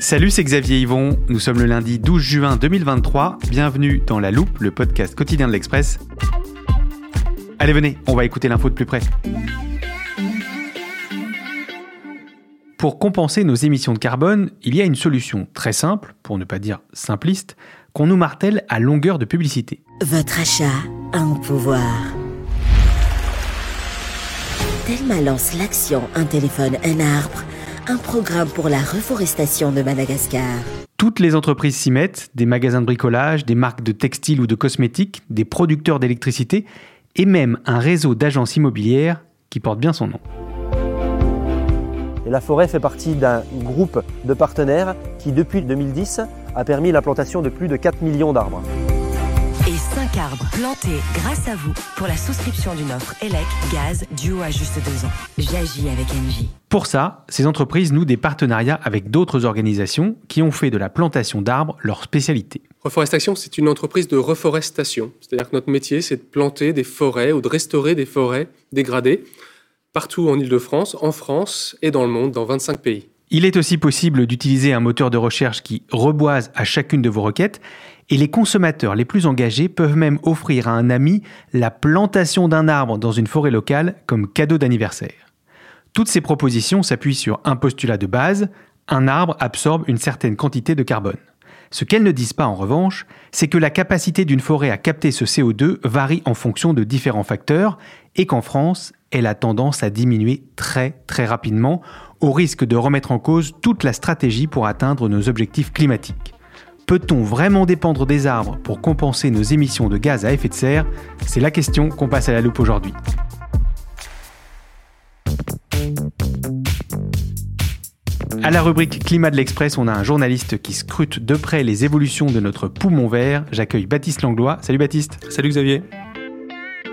Salut, c'est Xavier Yvon, nous sommes le lundi 12 juin 2023, bienvenue dans La Loupe, le podcast quotidien de l'Express. Allez, venez, on va écouter l'info de plus près. Pour compenser nos émissions de carbone, il y a une solution très simple, pour ne pas dire simpliste, qu'on nous martèle à longueur de publicité. Votre achat a un pouvoir. Telma lance l'action « Un téléphone, un arbre ». Un programme pour la reforestation de Madagascar. Toutes les entreprises s'y mettent, des magasins de bricolage, des marques de textiles ou de cosmétiques, des producteurs d'électricité et même un réseau d'agences immobilières qui porte bien son nom. Et la forêt fait partie d'un groupe de partenaires qui, depuis 2010, a permis l'implantation de plus de 4 millions d'arbres. Et 5 arbres plantés grâce à vous pour la souscription d'une offre Elec Gaz duo à juste 2 ans. J'agis avec Engie. Pour ça, ces entreprises nouent des partenariats avec d'autres organisations qui ont fait de la plantation d'arbres leur spécialité. Reforestation, c'est une entreprise de reforestation. C'est-à-dire que notre métier, c'est de planter des forêts ou de restaurer des forêts dégradées partout en Île-de-France, en France et dans le monde, dans 25 pays. Il est aussi possible d'utiliser un moteur de recherche qui reboise à chacune de vos requêtes et les consommateurs les plus engagés peuvent même offrir à un ami la plantation d'un arbre dans une forêt locale comme cadeau d'anniversaire. Toutes ces propositions s'appuient sur un postulat de base, un arbre absorbe une certaine quantité de carbone. Ce qu'elles ne disent pas en revanche, c'est que la capacité d'une forêt à capter ce CO2 varie en fonction de différents facteurs et qu'en France, elle a tendance à diminuer très rapidement au risque de remettre en cause toute la stratégie pour atteindre nos objectifs climatiques. Peut-on vraiment dépendre des arbres pour compenser nos émissions de gaz à effet de serre ? C'est la question qu'on passe à la loupe aujourd'hui. À la rubrique Climat de l'Express, on a un journaliste qui scrute de près les évolutions de notre poumon vert. J'accueille Baptiste Langlois. Salut Baptiste. Salut Xavier.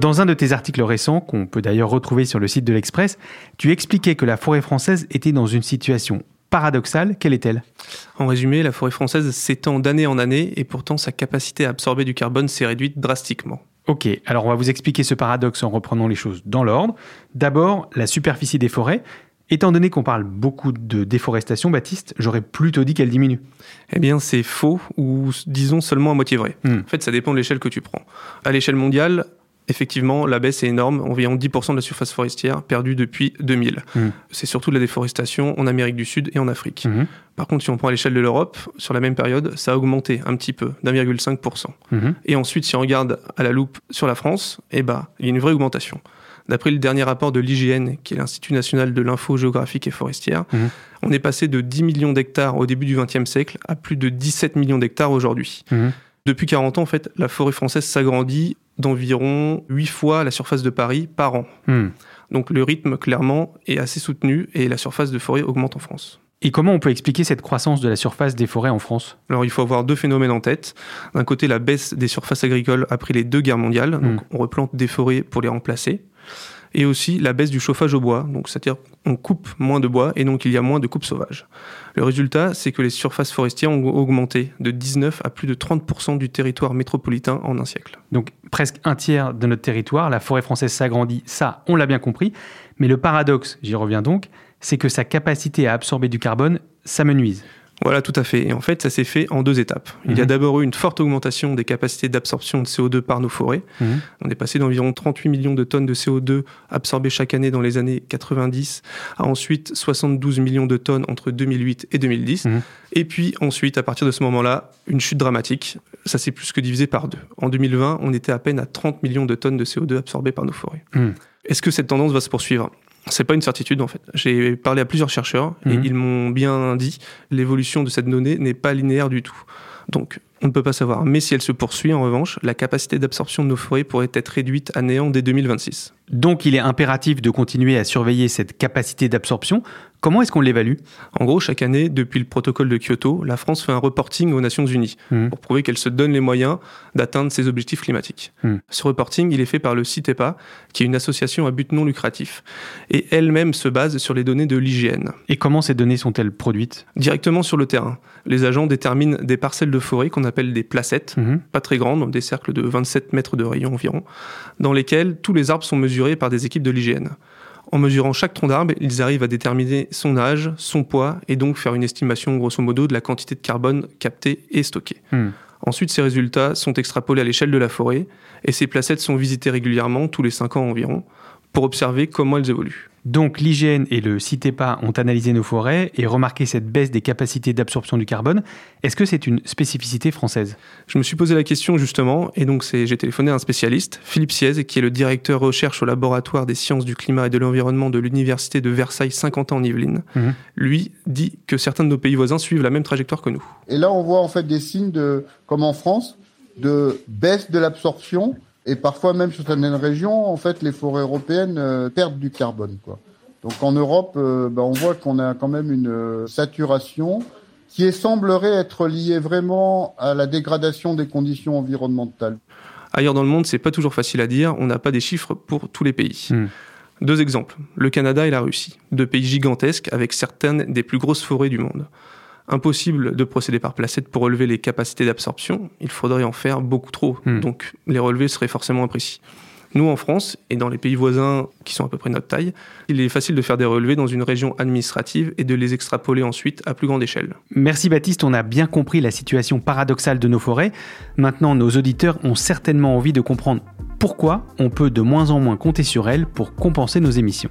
Dans un de tes articles récents, qu'on peut d'ailleurs retrouver sur le site de l'Express, tu expliquais que la forêt française était dans une situation paradoxale. Quelle est-elle ? En résumé, la forêt française s'étend d'année en année et pourtant sa capacité à absorber du carbone s'est réduite drastiquement. Ok, alors on va vous expliquer ce paradoxe en reprenant les choses dans l'ordre. D'abord, la superficie des forêts. Étant donné qu'on parle beaucoup de déforestation, Baptiste, j'aurais plutôt dit qu'elle diminue. Eh bien, c'est faux, ou disons seulement à moitié vrai. En fait, ça dépend de l'échelle que tu prends. À l'échelle mondiale, effectivement, la baisse est énorme, environ 10% de la surface forestière perdue depuis 2000. C'est surtout de la déforestation en Amérique du Sud et en Afrique. Par contre, si on prend à l'échelle de l'Europe, sur la même période, ça a augmenté un petit peu, d'1,5%. Et ensuite, si on regarde à la loupe sur la France, eh ben, il y a une vraie augmentation. D'après le dernier rapport de l'IGN, qui est l'Institut national de l'info géographique et forestière, on est passé de 10 millions d'hectares au début du XXe siècle à plus de 17 millions d'hectares aujourd'hui. Depuis 40 ans, en fait, la forêt française s'agrandit d'environ 8 fois la surface de Paris par an. Donc le rythme, clairement, est assez soutenu et la surface de forêt augmente en France. Et comment on peut expliquer cette croissance de la surface des forêts en France ? Alors il faut avoir deux phénomènes en tête. D'un côté, la baisse des surfaces agricoles après les deux guerres mondiales. Donc on replante des forêts pour les remplacer. Et aussi la baisse du chauffage au bois. Donc c'est-à-dire qu'on coupe moins de bois et donc il y a moins de coupes sauvages. Le résultat, c'est que les surfaces forestières ont augmenté de 19 à plus de 30% du territoire métropolitain en un siècle. Donc presque un tiers de notre territoire, la forêt française s'agrandit, ça on l'a bien compris. Mais le paradoxe, j'y reviens donc, c'est que sa capacité à absorber du carbone s'amenuise. Voilà, tout à fait. Et en fait, ça s'est fait en deux étapes. Il y a d'abord eu une forte augmentation des capacités d'absorption de CO2 par nos forêts. On est passé d'environ 38 millions de tonnes de CO2 absorbées chaque année dans les années 90 à ensuite 72 millions de tonnes entre 2008 et 2010. Et puis ensuite, à partir de ce moment-là, une chute dramatique. Ça s'est plus que divisé par deux. En 2020, on était à peine à 30 millions de tonnes de CO2 absorbées par nos forêts. Est-ce que cette tendance va se poursuivre ? C'est pas une certitude, en fait. J'ai parlé à plusieurs chercheurs et ils m'ont bien dit l'évolution de cette donnée n'est pas linéaire du tout. Donc, on ne peut pas savoir. Mais si elle se poursuit, en revanche, la capacité d'absorption de nos forêts pourrait être réduite à néant dès 2026. Donc, il est impératif de continuer à surveiller cette capacité d'absorption. Comment est-ce qu'on l'évalue ? En gros, chaque année, depuis le protocole de Kyoto, la France fait un reporting aux Nations Unies pour prouver qu'elle se donne les moyens d'atteindre ses objectifs climatiques. Ce reporting, il est fait par le CITEPA, qui est une association à but non lucratif. Et elle-même se base sur les données de l'IGN. Et comment ces données sont-elles produites ? Directement sur le terrain. Les agents déterminent des parcelles de forêt qu'on appelle des placettes, pas très grandes, donc des cercles de 27 mètres de rayon environ, dans lesquels tous les arbres sont mesurés par des équipes de l'IGN. En mesurant chaque tronc d'arbre, ils arrivent à déterminer son âge, son poids, et donc faire une estimation, grosso modo, de la quantité de carbone captée et stockée. Ensuite, ces résultats sont extrapolés à l'échelle de la forêt, et ces placettes sont visitées régulièrement, tous les 5 ans environ, pour observer comment elles évoluent. Donc l'IGN et le CITEPA ont analysé nos forêts et remarqué cette baisse des capacités d'absorption du carbone. Est-ce que c'est une spécificité française ? Je me suis posé la question justement, et donc j'ai téléphoné à un spécialiste, Philippe Ciais, qui est le directeur recherche au laboratoire des sciences du climat et de l'environnement de l'université de Versailles-Saint-Quentin en Yvelines. Lui dit que certains de nos pays voisins suivent la même trajectoire que nous. Et là on voit en fait des signes, comme en France, de baisse de l'absorption. Et parfois, même sur certaines régions, en fait, les forêts européennes perdent du carbone, quoi. Donc, en Europe, on voit qu'on a quand même une saturation qui semblerait être liée vraiment à la dégradation des conditions environnementales. Ailleurs dans le monde, c'est pas toujours facile à dire. On n'a pas des chiffres pour tous les pays. Deux exemples. Le Canada et la Russie. Deux pays gigantesques avec certaines des plus grosses forêts du monde. Impossible de procéder par placette pour relever les capacités d'absorption. Il faudrait en faire beaucoup trop. Donc, les relevés seraient forcément imprécis. Nous, en France, et dans les pays voisins qui sont à peu près notre taille, il est facile de faire des relevés dans une région administrative et de les extrapoler ensuite à plus grande échelle. Merci Baptiste, on a bien compris la situation paradoxale de nos forêts. Maintenant, nos auditeurs ont certainement envie de comprendre pourquoi on peut de moins en moins compter sur elles pour compenser nos émissions.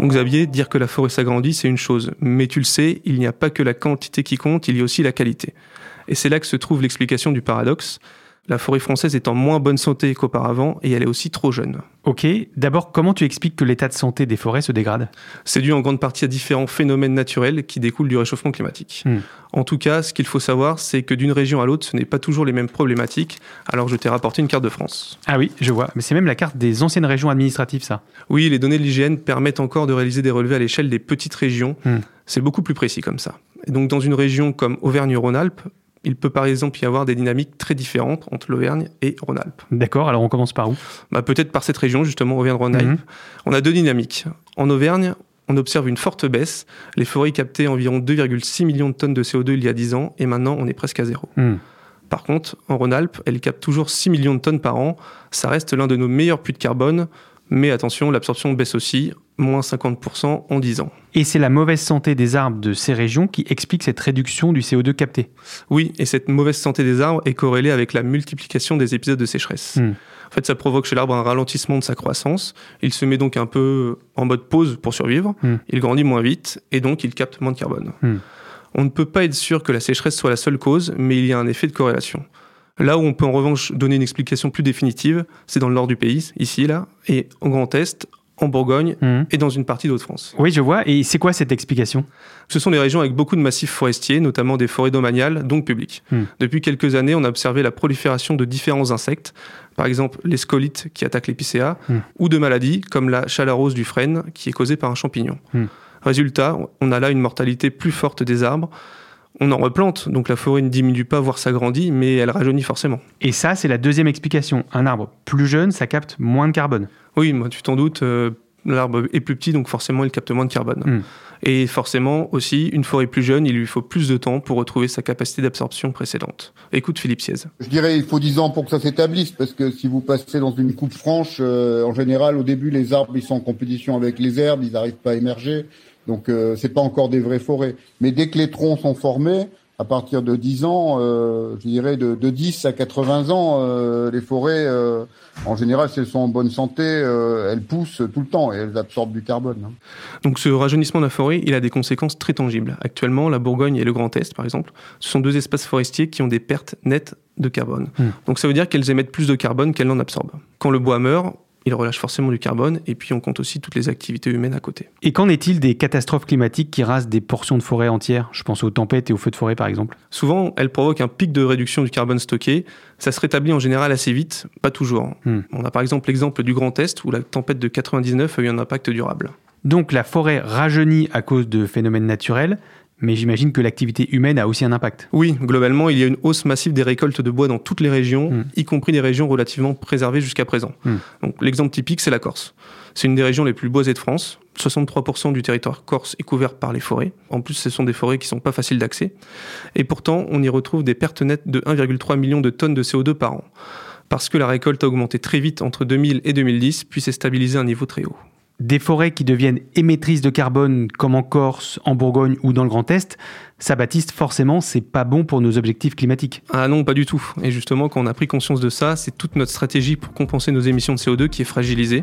Donc Xavier, dire que la forêt s'agrandit, c'est une chose. Mais tu le sais, il n'y a pas que la quantité qui compte, il y a aussi la qualité. Et c'est là que se trouve l'explication du paradoxe. La forêt française est en moins bonne santé qu'auparavant et elle est aussi trop jeune. Ok, d'abord, comment tu expliques que l'état de santé des forêts se dégrade ? C'est dû en grande partie à différents phénomènes naturels qui découlent du réchauffement climatique. En tout cas, ce qu'il faut savoir, c'est que d'une région à l'autre, ce n'est pas toujours les mêmes problématiques. Alors je t'ai rapporté une carte de France. Ah oui, je vois. Mais c'est même la carte des anciennes régions administratives, ça. Oui, les données de l'IGN permettent encore de réaliser des relevés à l'échelle des petites régions. C'est beaucoup plus précis comme ça. Et donc dans une région comme Auvergne-Rhône-Alpes, il peut par exemple y avoir des dynamiques très différentes entre l'Auvergne et Rhône-Alpes. D'accord, alors on commence par où ? Peut-être par cette région, justement, Auvergne-Rhône-Alpes. On a deux dynamiques. En Auvergne, on observe une forte baisse. Les forêts captaient environ 2,6 millions de tonnes de CO2 il y a 10 ans, et maintenant on est presque à zéro. Par contre, en Rhône-Alpes, elles captent toujours 6 millions de tonnes par an. Ça reste l'un de nos meilleurs puits de carbone. Mais attention, l'absorption baisse aussi, moins 50% en 10 ans. Et c'est la mauvaise santé des arbres de ces régions qui explique cette réduction du CO2 capté. Oui, et cette mauvaise santé des arbres est corrélée avec la multiplication des épisodes de sécheresse. En fait, ça provoque chez l'arbre un ralentissement de sa croissance. Il se met donc un peu en mode pause pour survivre. Il grandit moins vite et donc il capte moins de carbone. On ne peut pas être sûr que la sécheresse soit la seule cause, mais il y a un effet de corrélation. Là où on peut en revanche donner une explication plus définitive, c'est dans le nord du pays, ici, là, et au Grand Est, en Bourgogne et dans une partie d'Hauts-de-France. Oui, je vois. Et c'est quoi cette explication ? Ce sont des régions avec beaucoup de massifs forestiers, notamment des forêts domaniales, donc publiques. Depuis quelques années, on a observé la prolifération de différents insectes, par exemple les scolites qui attaquent l'épicéa, ou de maladies comme la chalarose du frêne qui est causée par un champignon. Résultat, on a là une mortalité plus forte des arbres. On en replante, donc la forêt ne diminue pas, voire s'agrandit, mais elle rajeunit forcément. Et ça, c'est la deuxième explication. Un arbre plus jeune, ça capte moins de carbone. Oui, moi, tu t'en doutes, l'arbre est plus petit, donc forcément, il capte moins de carbone. Et forcément, aussi, une forêt plus jeune, il lui faut plus de temps pour retrouver sa capacité d'absorption précédente. Écoute Philippe Ciais. Je dirais il faut 10 ans pour que ça s'établisse, parce que si vous passez dans une coupe franche, en général, au début, les arbres, ils sont en compétition avec les herbes, ils n'arrivent pas à émerger. Donc, c'est pas encore des vraies forêts. Mais dès que les troncs sont formés, à partir de 10 ans, je dirais de 10 à 80 ans, les forêts, en général, si elles sont en bonne santé, elles poussent tout le temps et elles absorbent du carbone. Donc, ce rajeunissement de la forêt, il a des conséquences très tangibles. Actuellement, la Bourgogne et le Grand Est, par exemple, ce sont deux espaces forestiers qui ont des pertes nettes de carbone. Donc, ça veut dire qu'elles émettent plus de carbone qu'elles n'en absorbent. Quand le bois meurt, il relâche forcément du carbone, et puis on compte aussi toutes les activités humaines à côté. Et qu'en est-il des catastrophes climatiques qui rasent des portions de forêt entières ? Je pense aux tempêtes et aux feux de forêt par exemple. Souvent, elles provoquent un pic de réduction du carbone stocké. Ça se rétablit en général assez vite, pas toujours. On a par exemple l'exemple du Grand Est, où la tempête de 99 a eu un impact durable. Donc la forêt rajeunit à cause de phénomènes naturels, mais j'imagine que l'activité humaine a aussi un impact. Oui, globalement, il y a une hausse massive des récoltes de bois dans toutes les régions, y compris des régions relativement préservées jusqu'à présent. Donc, l'exemple typique, c'est la Corse. C'est une des régions les plus boisées de France. 63% du territoire corse est couvert par les forêts. En plus, ce sont des forêts qui ne sont pas faciles d'accès. Et pourtant, on y retrouve des pertes nettes de 1,3 million de tonnes de CO2 par an. Parce que la récolte a augmenté très vite entre 2000 et 2010, puis s'est stabilisée à un niveau très haut. Des forêts qui deviennent émettrices de carbone, comme en Corse, en Bourgogne ou dans le Grand Est, ça, Baptiste, forcément, c'est pas bon pour nos objectifs climatiques. Ah non, pas du tout. Et justement, quand on a pris conscience de ça, c'est toute notre stratégie pour compenser nos émissions de CO2 qui est fragilisée.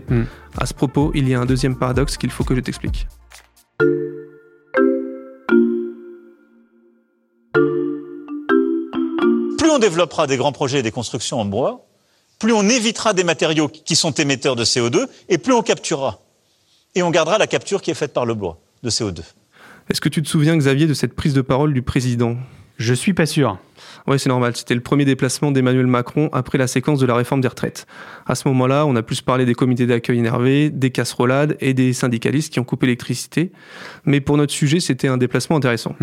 À ce propos, il y a un deuxième paradoxe qu'il faut que je t'explique. Plus on développera des grands projets et des constructions en bois, plus on évitera des matériaux qui sont émetteurs de CO2 et plus on capturera. Et on gardera la capture qui est faite par le bois de CO2. Est-ce que tu te souviens, Xavier, de cette prise de parole du président ? Je suis pas sûr. Oui, c'est normal. C'était le premier déplacement d'Emmanuel Macron après la séquence de la réforme des retraites. À ce moment-là, on a plus parlé des comités d'accueil énervés, des casserolades et des syndicalistes qui ont coupé l'électricité. Mais pour notre sujet, c'était un déplacement intéressant.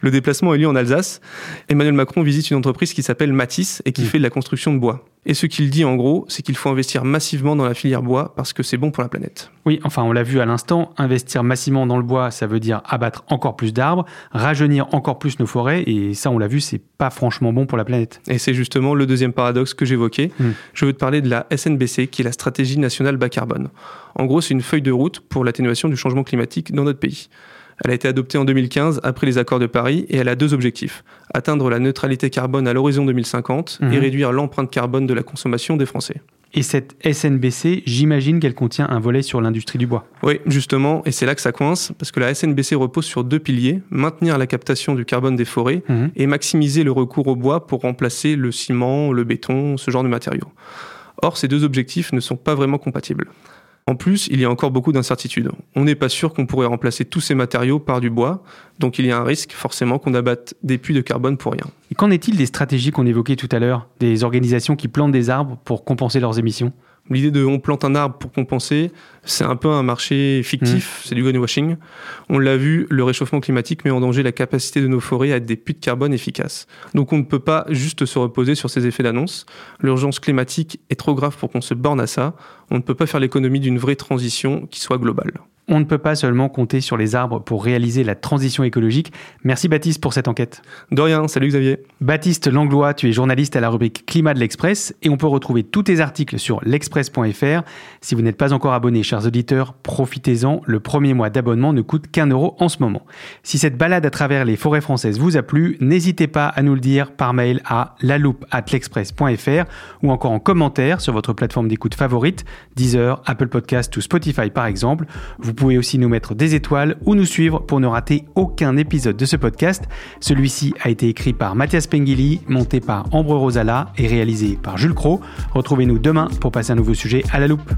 Le déplacement est lieu en Alsace. Emmanuel Macron visite une entreprise qui s'appelle Mathis et qui fait de la construction de bois. Et ce qu'il dit en gros, c'est qu'il faut investir massivement dans la filière bois parce que c'est bon pour la planète. Oui, enfin on l'a vu à l'instant, investir massivement dans le bois, ça veut dire abattre encore plus d'arbres, rajeunir encore plus nos forêts, et ça on l'a vu, c'est pas franchement bon pour la planète. Et c'est justement le deuxième paradoxe que j'évoquais. Je veux te parler de la SNBC, qui est la stratégie nationale bas carbone. En gros, c'est une feuille de route pour l'atténuation du changement climatique dans notre pays. Elle a été adoptée en 2015 après les accords de Paris et elle a deux objectifs. Atteindre la neutralité carbone à l'horizon 2050 et réduire l'empreinte carbone de la consommation des Français. Et cette SNBC, j'imagine qu'elle contient un volet sur l'industrie du bois. Oui, justement, et c'est là que ça coince, parce que la SNBC repose sur deux piliers, maintenir la captation du carbone des forêts et maximiser le recours au bois pour remplacer le ciment, le béton, ce genre de matériaux. Or, ces deux objectifs ne sont pas vraiment compatibles. En plus, il y a encore beaucoup d'incertitudes. On n'est pas sûr qu'on pourrait remplacer tous ces matériaux par du bois, donc il y a un risque forcément qu'on abatte des puits de carbone pour rien. Et qu'en est-il des stratégies qu'on évoquait tout à l'heure, des organisations qui plantent des arbres pour compenser leurs émissions ? L'idée de « on plante un arbre pour compenser », c'est un peu un marché fictif, c'est du greenwashing. On l'a vu, le réchauffement climatique met en danger la capacité de nos forêts à être des puits de carbone efficaces. Donc on ne peut pas juste se reposer sur ces effets d'annonce. L'urgence climatique est trop grave pour qu'on se borne à ça. On ne peut pas faire l'économie d'une vraie transition qui soit globale. On ne peut pas seulement compter sur les arbres pour réaliser la transition écologique. Merci Baptiste pour cette enquête. De rien, salut Xavier. Baptiste Langlois, tu es journaliste à la rubrique Climat de l'Express et on peut retrouver tous tes articles sur l'express.fr. Si vous n'êtes pas encore abonné, chers auditeurs, profitez-en. Le premier mois d'abonnement ne coûte qu'1 € en ce moment. Si cette balade à travers les forêts françaises vous a plu, n'hésitez pas à nous le dire par mail à laloupe@l'express.fr ou encore en commentaire sur votre plateforme d'écoute favorite, Deezer, Apple Podcasts ou Spotify par exemple. Vous pouvez aussi nous mettre des étoiles ou nous suivre pour ne rater aucun épisode de ce podcast. Celui-ci a été écrit par Mathias Penguilly, monté par Ambre Rosala et réalisé par Jules Krot. Retrouvez-nous demain pour passer un nouveau sujet à la loupe.